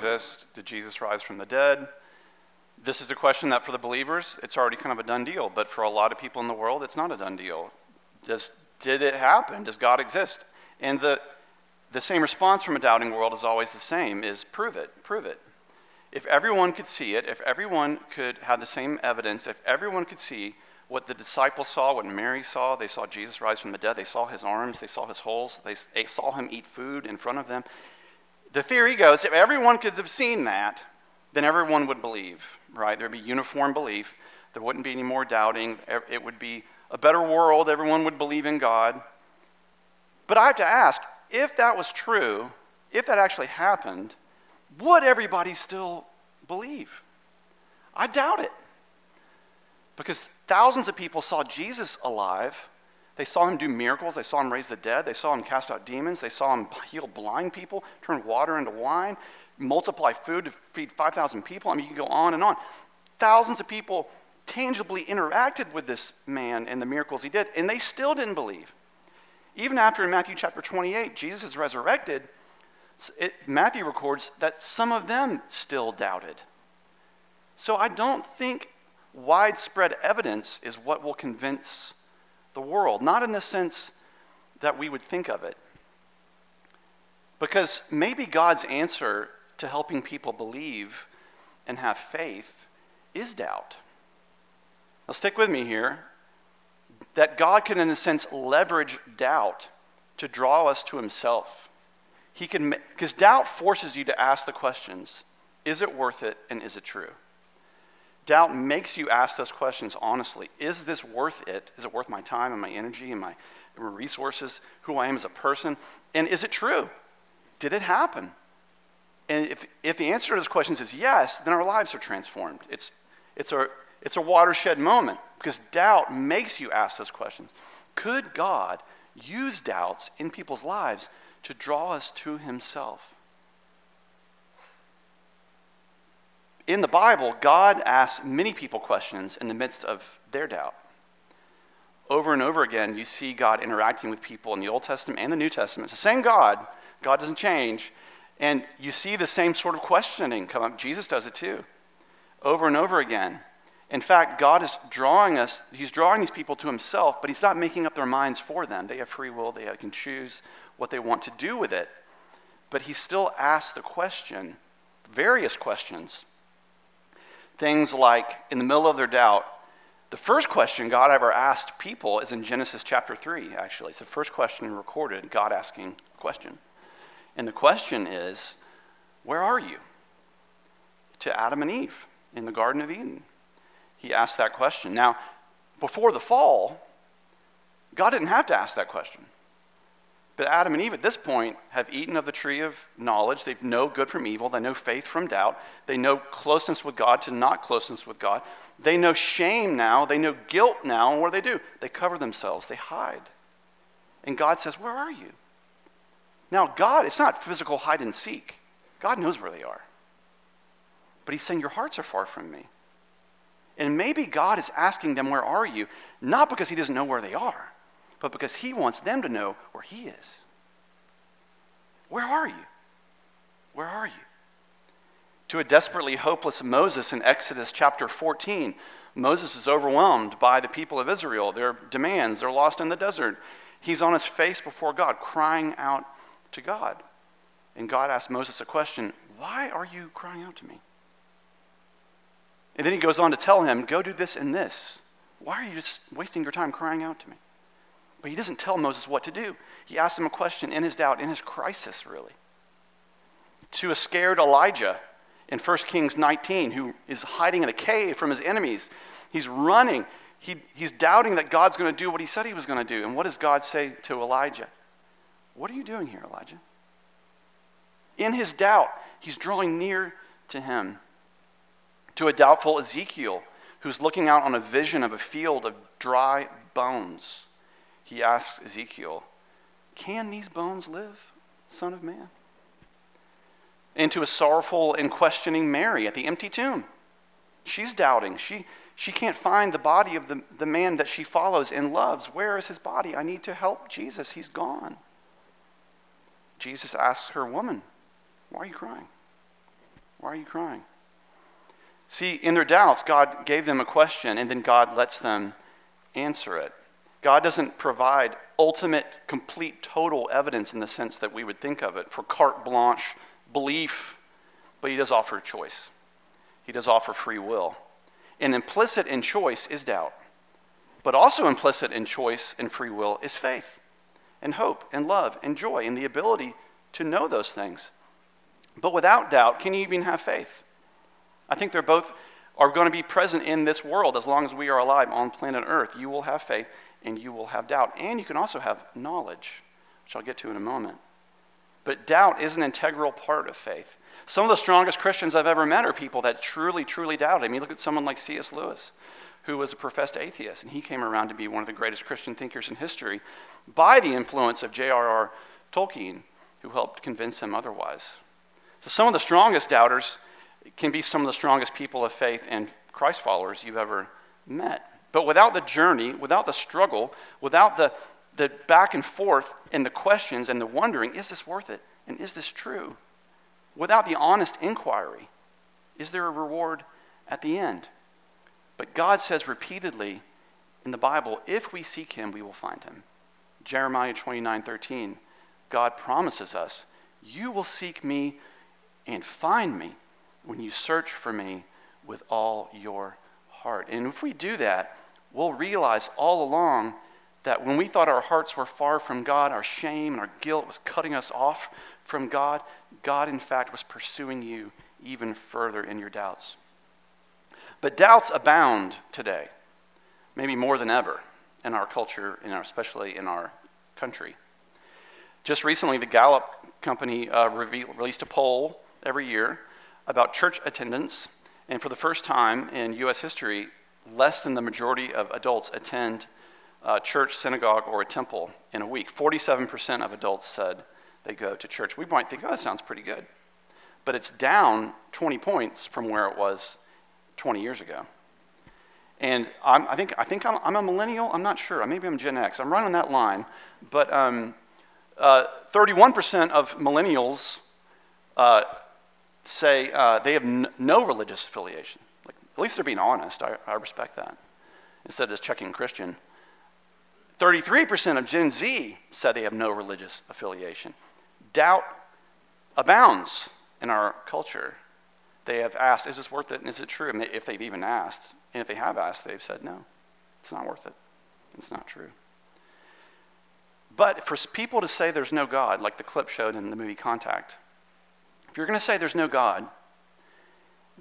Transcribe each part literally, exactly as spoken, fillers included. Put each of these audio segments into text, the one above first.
exist? Did Jesus rise from the dead? This is a question that for the believers, it's already kind of a done deal. But for a lot of people in the world, it's not a done deal. Does, did it happen? Does God exist? And the the same response from a doubting world is always the same, is prove it, prove it. If everyone could see it, if everyone could have the same evidence, if everyone could see what the disciples saw, what Mary saw, they saw Jesus rise from the dead, they saw his arms, they saw his holes, they, they saw him eat food in front of them. The theory goes, if everyone could have seen that, then everyone would believe, right? There'd be uniform belief. There wouldn't be any more doubting. It would be a better world. Everyone would believe in God. But I have to ask, if that was true, if that actually happened, would everybody still believe? I doubt it. Because thousands of people saw Jesus alive. They saw him do miracles. They saw him raise the dead. They saw him cast out demons. They saw him heal blind people, turn water into wine, multiply food to feed five thousand people. I mean, you can go on and on. Thousands of people tangibly interacted with this man and the miracles he did, and they still didn't believe. Even after in Matthew chapter twenty-eight, Jesus is resurrected, it, Matthew records that some of them still doubted. So I don't think widespread evidence is what will convince the world, not in the sense that we would think of it. Because maybe God's answer to helping people believe and have faith is doubt. Now stick with me here. That God can, in a sense, leverage doubt to draw us to himself. He can, because doubt forces you to ask the questions, is it worth it and is it true? Doubt makes you ask those questions honestly. Is this worth it? Is it worth my time and my energy and my resources, who I am as a person? And is it true? Did it happen? And if if the answer to those questions is yes, then our lives are transformed. It's it's a It's a watershed moment because doubt makes you ask those questions. Could God use doubts in people's lives to draw us to himself? In the Bible, God asks many people questions in the midst of their doubt. Over and over again, you see God interacting with people in the Old Testament and the New Testament. It's the same God. God doesn't change. And you see the same sort of questioning come up. Jesus does it too. Over and over again. In fact, God is drawing us, he's drawing these people to himself, but he's not making up their minds for them. They have free will, they can choose what they want to do with it. But he still asks the question, various questions. Things like, in the middle of their doubt, the first question God ever asked people is in Genesis chapter three, actually. It's the first question recorded, God asking a question. And the question is, where are you? To Adam and Eve in the Garden of Eden. He asked that question. Now, before the fall, God didn't have to ask that question. But Adam and Eve at this point have eaten of the tree of knowledge. They know good from evil. They know faith from doubt. They know closeness with God to not closeness with God. They know shame now. They know guilt now. And what do they do? They cover themselves. They hide. And God says, where are you? Now, God, it's not physical hide and seek. God knows where they are. But he's saying, your hearts are far from me. And maybe God is asking them, where are you? Not because he doesn't know where they are, but because he wants them to know where he is. Where are you? Where are you? To a desperately hopeless Moses in Exodus chapter fourteen, Moses is overwhelmed by the people of Israel, their demands. They're lost in the desert. He's on his face before God, crying out to God. And God asks Moses a question, why are you crying out to me? And then he goes on to tell him, go do this and this. Why are you just wasting your time crying out to me? But he doesn't tell Moses what to do. He asks him a question in his doubt, in his crisis, really. To a scared Elijah in First Kings nineteen, who is hiding in a cave from his enemies. He's running. He, he's doubting that God's going to do what he said he was going to do. And what does God say to Elijah? What are you doing here, Elijah? In his doubt, he's drawing near to him. To a doubtful Ezekiel, who's looking out on a vision of a field of dry bones. He asks Ezekiel, can these bones live, son of man? And to a sorrowful and questioning Mary at the empty tomb. She's doubting. She she can't find the body of the, the man that she follows and loves. Where is his body? I need to help Jesus. He's gone. Jesus asks her, woman, why are you crying? Why are you crying? See, in their doubts, God gave them a question, and then God lets them answer it. God doesn't provide ultimate, complete, total evidence in the sense that we would think of it for carte blanche belief, but he does offer choice. He does offer free will. And implicit in choice is doubt. But also implicit in choice and free will is faith and hope and love and joy and the ability to know those things. But without doubt, can you even have faith? I think they're both are going to be present in this world as long as we are alive on planet Earth. You will have faith and you will have doubt. And you can also have knowledge, which I'll get to in a moment. But doubt is an integral part of faith. Some of the strongest Christians I've ever met are people that truly, truly doubted. I mean, look at someone like C S Lewis, who was a professed atheist, and he came around to be one of the greatest Christian thinkers in history by the influence of J R R Tolkien, who helped convince him otherwise. So some of the strongest doubters can be some of the strongest people of faith and Christ followers you've ever met. But without the journey, without the struggle, without the, the back and forth and the questions and the wondering, is this worth it? And is this true? Without the honest inquiry, is there a reward at the end? But God says repeatedly in the Bible, if we seek him, we will find him. Jeremiah twenty-nine thirteen, God promises us, you will seek me and find me when you search for me with all your heart. And if we do that, we'll realize all along that when we thought our hearts were far from God, our shame and our guilt was cutting us off from God, God in fact was pursuing you even further in your doubts. But doubts abound today, maybe more than ever in our culture, in our, especially in our country. Just recently, the Gallup Company uh, revealed, released a poll every year about church attendance, and for the first time in U S history, less than the majority of adults attend uh, church, synagogue, or a temple in a week. forty-seven percent of adults said they go to church. We might think, oh, that sounds pretty good, but it's down twenty points from where it was twenty years ago. And I'm, I think I think I'm, I'm a millennial. I'm not sure. Maybe I'm Gen X. I'm right on that line. But um, uh, thirty-one percent of millennials uh, say uh, they have n- no religious affiliation. Like, at least they're being honest. I, I respect that. Instead of just checking Christian. thirty-three percent of Gen Z said they have no religious affiliation. Doubt abounds in our culture. They have asked, is this worth it, and is it true? I mean, if they've even asked, and if they have asked, they've said, no, it's not worth it. It's not true. But for people to say there's no God, like the clip showed in the movie Contact, if you're going to say there's no God,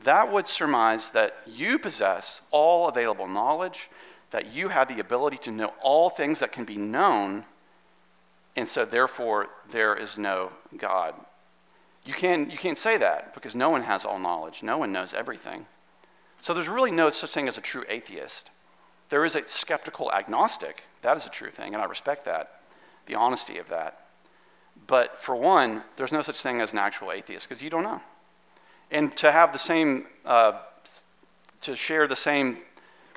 that would surmise that you possess all available knowledge, that you have the ability to know all things that can be known, and so therefore there is no God. You can't, you can't say that because no one has all knowledge. No one knows everything. So there's really no such thing as a true atheist. There is a skeptical agnostic. That is a true thing, and I respect that, the honesty of that. But for one, there's no such thing as an actual atheist because you don't know. And to have the same, uh, to share the same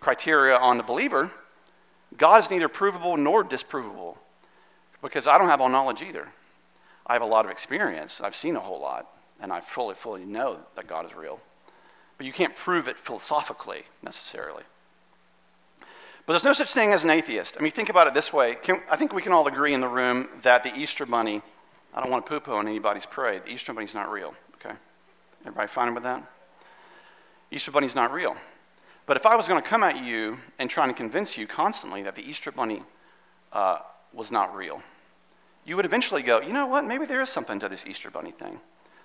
criteria on the believer, God is neither provable nor disprovable because I don't have all knowledge either. I have a lot of experience, I've seen a whole lot, and I fully, fully know that God is real. But you can't prove it philosophically, necessarily. But there's no such thing as an atheist. I mean, think about it this way. Can, I think we can all agree in the room that the Easter Bunny, I don't want to poo-poo on anybody's parade, the Easter Bunny's not real, okay? Everybody fine with that? Easter Bunny's not real. But if I was going to come at you and try to convince you constantly that the Easter Bunny uh, was not real, you would eventually go, you know what, maybe there is something to this Easter Bunny thing.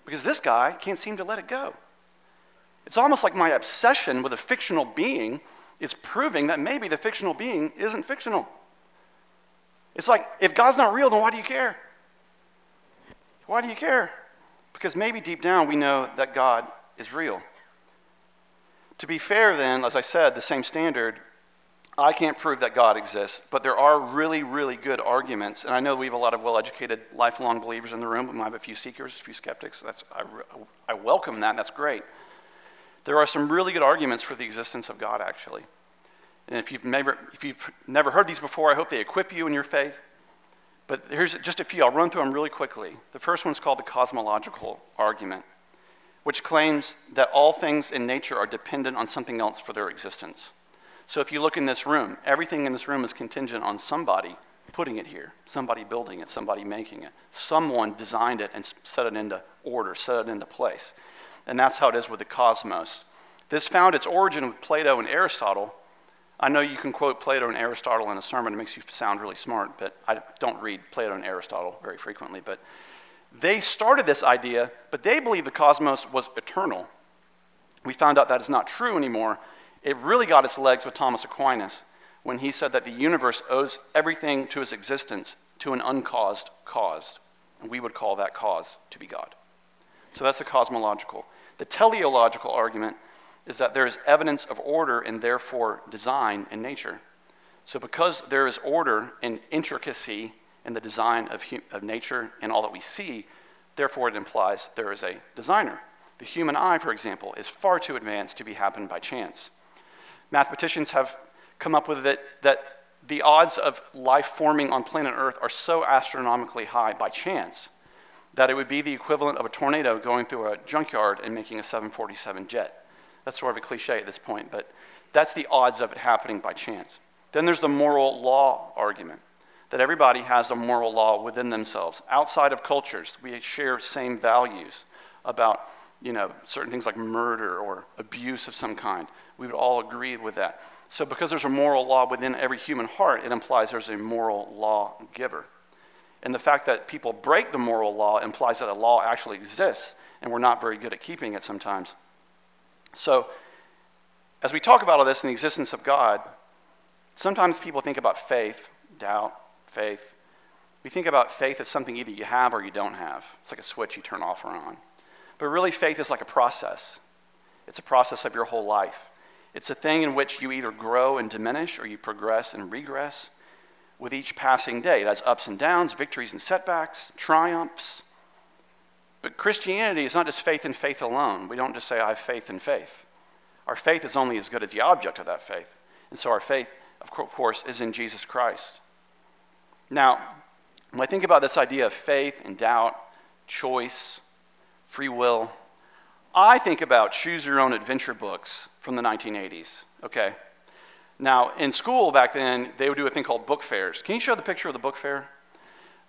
Because this guy can't seem to let it go. It's almost like my obsession with a fictional being is proving that maybe the fictional being isn't fictional. It's like, if God's not real, then why do you care? Why do you care? Because maybe deep down we know that God is real. To be fair then, as I said, the same standard, I can't prove that God exists, but there are really, really good arguments. And I know we have a lot of well-educated, lifelong believers in the room. We might have a few seekers, a few skeptics. That's, I, I welcome that, and that's great. There are some really good arguments for the existence of God, actually. And if you've never, if you've never heard these before, I hope they equip you in your faith. But here's just a few. I'll run through them really quickly. The first one's called the cosmological argument, which claims that all things in nature are dependent on something else for their existence. So if you look in this room, everything in this room is contingent on somebody putting it here, somebody building it, somebody making it. Someone designed it and set it into order, set it into place. And that's how it is with the cosmos. This found its origin with Plato and Aristotle. I know you can quote Plato and Aristotle in a sermon. It makes you sound really smart, but I don't read Plato and Aristotle very frequently. But they started this idea, but they believed the cosmos was eternal. We found out that is not true anymore. It really got its legs with Thomas Aquinas when he said that the universe owes everything to its existence to an uncaused cause. And we would call that cause to be God. So that's the cosmological. The teleological argument is that there is evidence of order and therefore design in nature. So because there is order and intricacy in the design of, hu- of nature and all that we see, therefore it implies there is a designer. The human eye, for example, is far too advanced to be happened by chance. Mathematicians have come up with it that the odds of life forming on planet Earth are so astronomically high by chance that it would be the equivalent of a tornado going through a junkyard and making a seven forty-seven jet. That's sort of a cliche at this point, but that's the odds of it happening by chance. Then there's the moral law argument, that everybody has a moral law within themselves. Outside of cultures, we share same values about, you know, certain things like murder or abuse of some kind. We would all agree with that. So because there's a moral law within every human heart, it implies there's a moral law giver. And the fact that people break the moral law implies that a law actually exists, and we're not very good at keeping it sometimes. So, as we talk about all this in the existence of God, sometimes people think about faith, doubt, faith. We think about faith as something either you have or you don't have. It's like a switch you turn off or on. But really, faith is like a process. It's a process of your whole life. It's a thing in which you either grow and diminish or you progress and regress with each passing day. It has ups and downs, victories and setbacks, triumphs. But Christianity is not just faith in faith alone. We don't just say, I have faith in faith. Our faith is only as good as the object of that faith. And so our faith, of course, is in Jesus Christ. Now, when I think about this idea of faith and doubt, choice, free will, I think about choose your own adventure books from the nineteen eighties, okay? Now, in school back then, they would do a thing called book fairs. Can you show the picture of the book fair?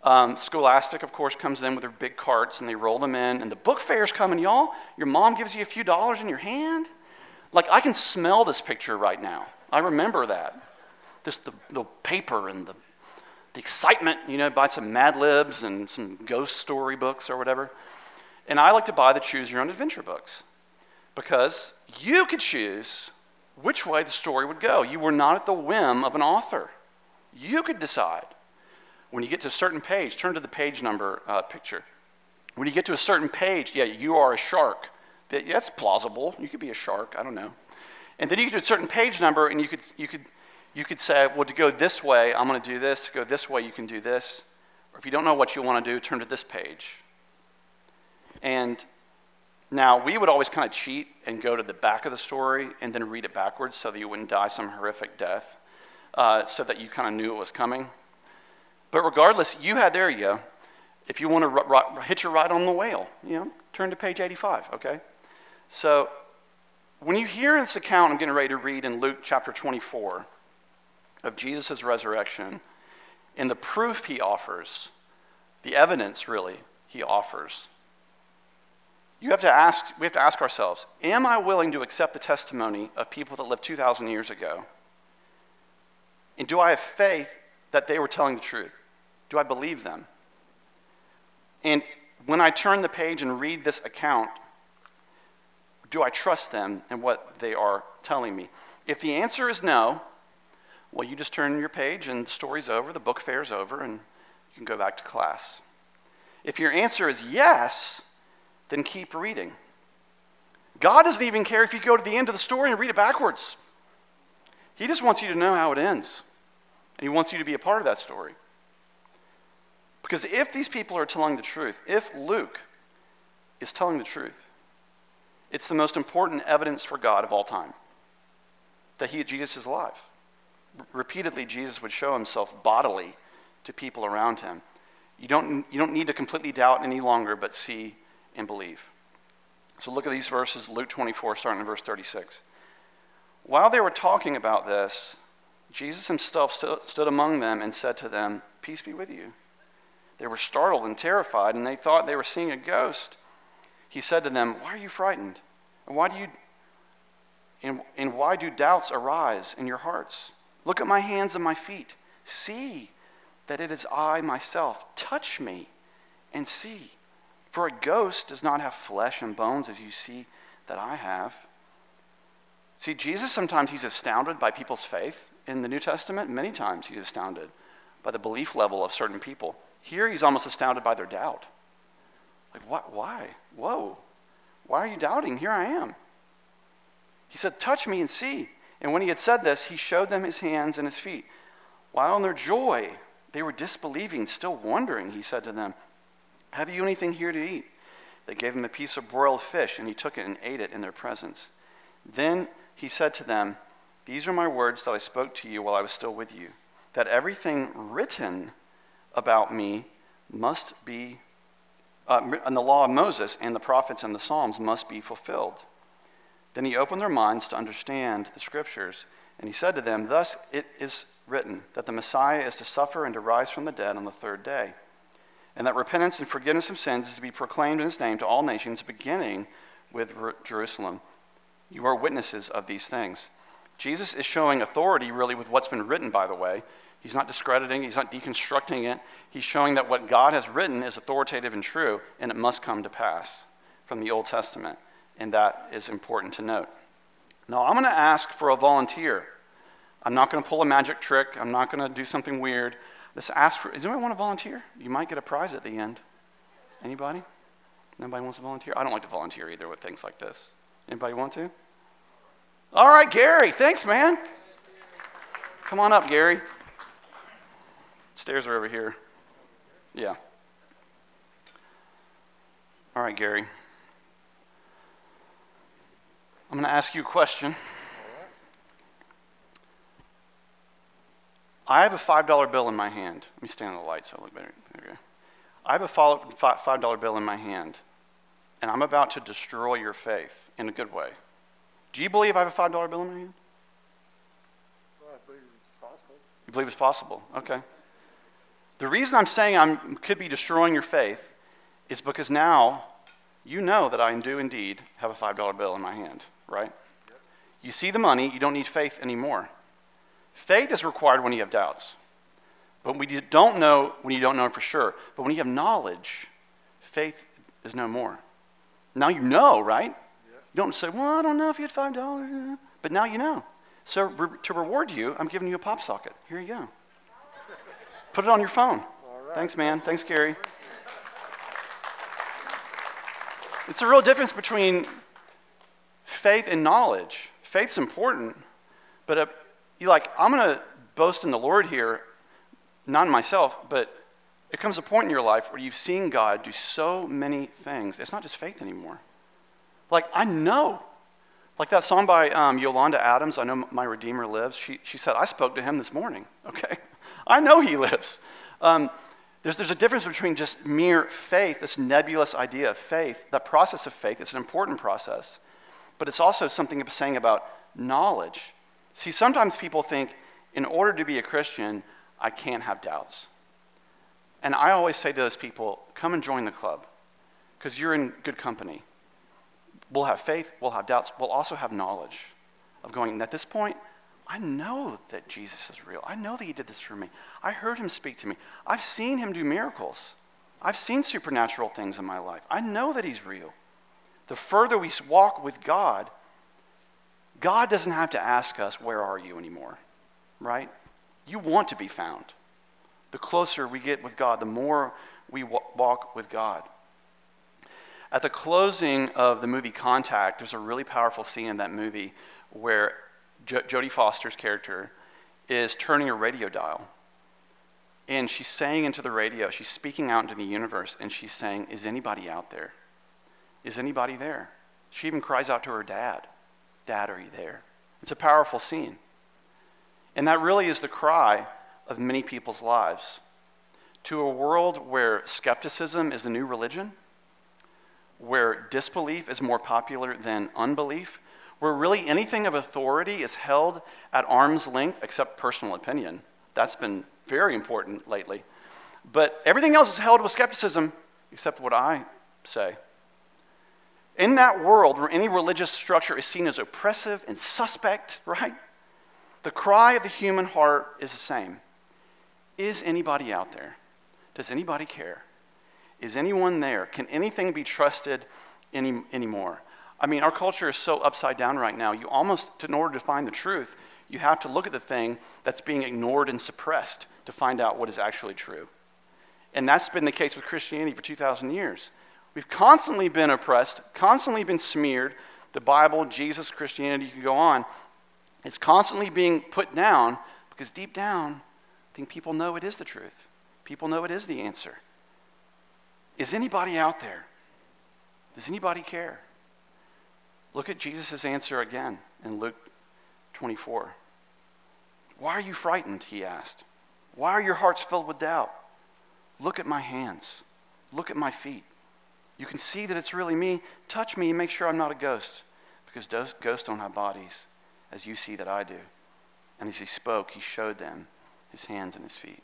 Um, Scholastic, of course, comes in with their big carts, and they roll them in, and the book fair's coming, y'all. Your mom gives you a few dollars in your hand. Like, I can smell this picture right now. I remember that. Just the, the paper and the, the excitement, you know, buy some Mad Libs and some ghost story books or whatever. And I like to buy the Choose Your Own Adventure books because you could choose which way the story would go. You were not at the whim of an author. You could decide. When you get to a certain page, turn to the page number uh, picture. When you get to a certain page, yeah, you are a shark. That, that's plausible. You could be a shark. I don't know. And then you get to a certain page number, and you could you could you could say, well, to go this way, I'm going to do this. To go this way, you can do this. Or if you don't know what you want to do, turn to this page. And now we would always kind of cheat and go to the back of the story and then read it backwards so that you wouldn't die some horrific death, uh, so that you kind of knew it was coming. But regardless, you had, there you go, if you want to r- r- hitch a ride on the whale, you know, turn to page eighty-five, okay? So when you hear this account I'm getting ready to read in Luke chapter twenty-four of Jesus' resurrection and the proof he offers, the evidence really he offers, you have to ask, we have to ask ourselves, am I willing to accept the testimony of people that lived two thousand years ago? And do I have faith that they were telling the truth? Do I believe them? And when I turn the page and read this account, do I trust them and what they are telling me? If the answer is no, well, you just turn your page and the story's over, the book fair's over, and you can go back to class. If your answer is yes, then keep reading. God doesn't even care if you go to the end of the story and read it backwards. He just wants you to know how it ends. And he wants you to be a part of that story. Because if these people are telling the truth, if Luke is telling the truth, it's the most important evidence for God of all time, that he, Jesus is alive. R- repeatedly, Jesus would show himself bodily to people around him. You don't, you don't need to completely doubt any longer, but see and believe. So look at these verses, Luke twenty-four, starting in verse thirty-six. While they were talking about this, Jesus himself st- stood among them and said to them, "Peace be with you." They were startled and terrified, and they thought they were seeing a ghost. He said to them, "Why are you frightened? And why do you and, and why do doubts arise in your hearts? Look at my hands and my feet. See that it is I myself. Touch me and see. For a ghost does not have flesh and bones as you see that I have." See, Jesus, sometimes he's astounded by people's faith in the New Testament. Many times he's astounded by the belief level of certain people. Here he's almost astounded by their doubt. Like, what? Why? Whoa. Why are you doubting? Here I am. He said, "Touch me and see." And when he had said this, he showed them his hands and his feet. While in their joy, they were disbelieving, still wondering. He said to them, "Have you anything here to eat?" They gave him a piece of broiled fish, and he took it and ate it in their presence. Then he said to them, "These are my words that I spoke to you while I was still with you, that everything written about me must be, uh, and the law of Moses and the prophets and the Psalms must be fulfilled." Then he opened their minds to understand the scriptures, and he said to them, "Thus it is written that the Messiah is to suffer and to rise from the dead on the third day, and that repentance and forgiveness of sins is to be proclaimed in his name to all nations, beginning with Jerusalem. You are witnesses of these things." Jesus is showing authority, really, with what's been written, by the way. He's not discrediting, he's not deconstructing it. He's showing that what God has written is authoritative and true, and it must come to pass from the Old Testament. And that is important to note. Now, I'm going to ask for a volunteer. I'm not going to pull a magic trick. I'm not going to do something weird. Let's ask for, does anyone want to volunteer? You might get a prize at the end. Anybody? Nobody wants to volunteer? I don't like to volunteer either with things like this. Anybody want to? All right, Gary. Thanks, man. Come on up, Gary. Stairs are over here. Yeah. All right, Gary. I'm going to ask you a question. I have a five dollar bill in my hand. Let me stand in the light so I look better. There we go. I have a five dollar bill in my hand, and I'm about to destroy your faith in a good way. Do you believe I have a five dollar bill in my hand? Well, I believe it's possible. You believe it's possible? Okay. The reason I'm saying I could be destroying your faith is because now you know that I do indeed have a five dollar bill in my hand, right? Yep. You see the money, you don't need faith anymore. Faith is required when you have doubts. But we don't know when you don't know for sure. But when you have knowledge, faith is no more. Now you know, right? Yep. You don't say, well, I don't know if you had five dollars. But now you know. So re- to reward you, I'm giving you a pop socket. Here you go. Put it on your phone. All right. Thanks, man. Thanks, Gary. It's a real difference between faith and knowledge. Faith's important, but a, you're like, I'm going to boast in the Lord here, not in myself, but it comes a point in your life where you've seen God do so many things. It's not just faith anymore. Like, I know. Like that song by um, Yolanda Adams, "I Know My Redeemer Lives." She she said, I spoke to him this morning. Okay. I know he lives. Um, There's, there's a difference between just mere faith, this nebulous idea of faith, that process of faith. It's an important process, but it's also something I'm saying about knowledge. See, sometimes people think, in order to be a Christian, I can't have doubts. And I always say to those people, come and join the club, because you're in good company. We'll have faith, we'll have doubts, we'll also have knowledge of going, at this point, I know that Jesus is real. I know that he did this for me. I heard him speak to me. I've seen him do miracles. I've seen supernatural things in my life. I know that he's real. The further we walk with God, God doesn't have to ask us, where are you anymore, right? You want to be found. The closer we get with God, the more we walk with God. At the closing of the movie Contact, there's a really powerful scene in that movie where Jo- Jodie Foster's character is turning a radio dial, and she's saying into the radio, she's speaking out into the universe, and she's saying, is anybody out there? Is anybody there? She even cries out to her dad, "Dad, are you there?" It's a powerful scene. And that really is the cry of many people's lives. To a world where skepticism is the new religion, where disbelief is more popular than unbelief, where really anything of authority is held at arm's length except personal opinion. That's been very important lately. But everything else is held with skepticism except what I say. In that world where any religious structure is seen as oppressive and suspect, right? The cry of the human heart is the same. Is anybody out there? Does anybody care? Is anyone there? Can anything be trusted any anymore? I mean, our culture is so upside down right now. You almost, in order to find the truth, you have to look at the thing that's being ignored and suppressed to find out what is actually true. And that's been the case with Christianity for two thousand years. We've constantly been oppressed, constantly been smeared. The Bible, Jesus, Christianity, you can go on. It's constantly being put down because deep down, I think people know it is the truth. People know it is the answer. Is anybody out there? Does anybody care? Look at Jesus' answer again in Luke twenty-four. Why are you frightened, he asked. Why are your hearts filled with doubt? Look at my hands. Look at my feet. You can see that it's really me. Touch me and make sure I'm not a ghost, because ghosts don't have bodies, as you see that I do. And as he spoke, he showed them his hands and his feet.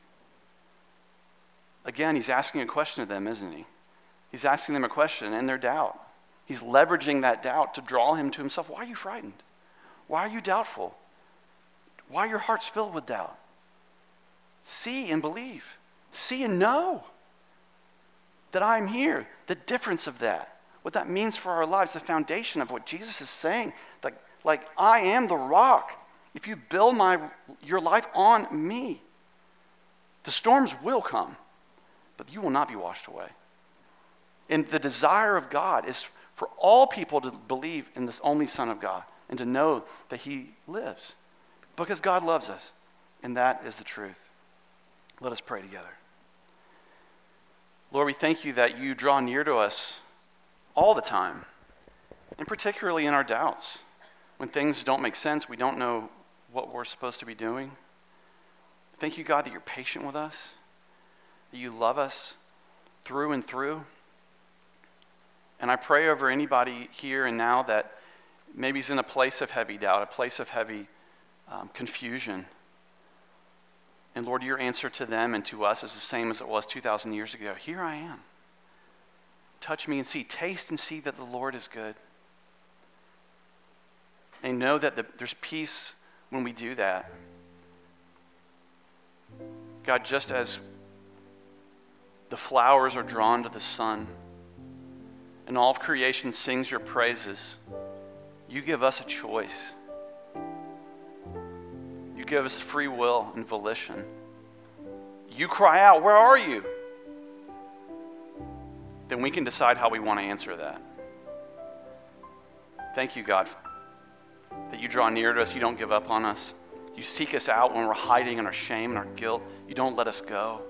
Again, he's asking a question of them, isn't he? He's asking them a question in their doubt. He's leveraging that doubt to draw him to himself. Why are you frightened? Why are you doubtful? Why are your hearts filled with doubt? See and believe. See and know that I'm here. The difference of that, what that means for our lives, the foundation of what Jesus is saying, like, like I am the rock. If you build my your life on me, the storms will come, but you will not be washed away. And the desire of God is for all people to believe in this only Son of God and to know that he lives, because God loves us, and that is the truth. Let us pray together. Lord, we thank you that you draw near to us all the time, and particularly in our doubts. When things don't make sense, we don't know what we're supposed to be doing. Thank you, God, that you're patient with us, that you love us through and through. And I pray over anybody here and now that maybe is in a place of heavy doubt, a place of heavy um, confusion. And Lord, your answer to them and to us is the same as it was two thousand years ago. Here I am. Touch me and see. Taste and see that the Lord is good. And know that the, there's peace when we do that. God, just as the flowers are drawn to the sun, and all of creation sings your praises, you give us a choice. You give us free will and volition. You cry out, where are you? Then we can decide how we want to answer that. Thank you, God, that you draw near to us. You don't give up on us. You seek us out when we're hiding in our shame and our guilt. You don't let us go.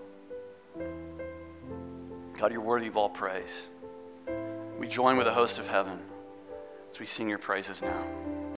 God, you're worthy of all praise. We join with the host of heaven as we sing your praises now.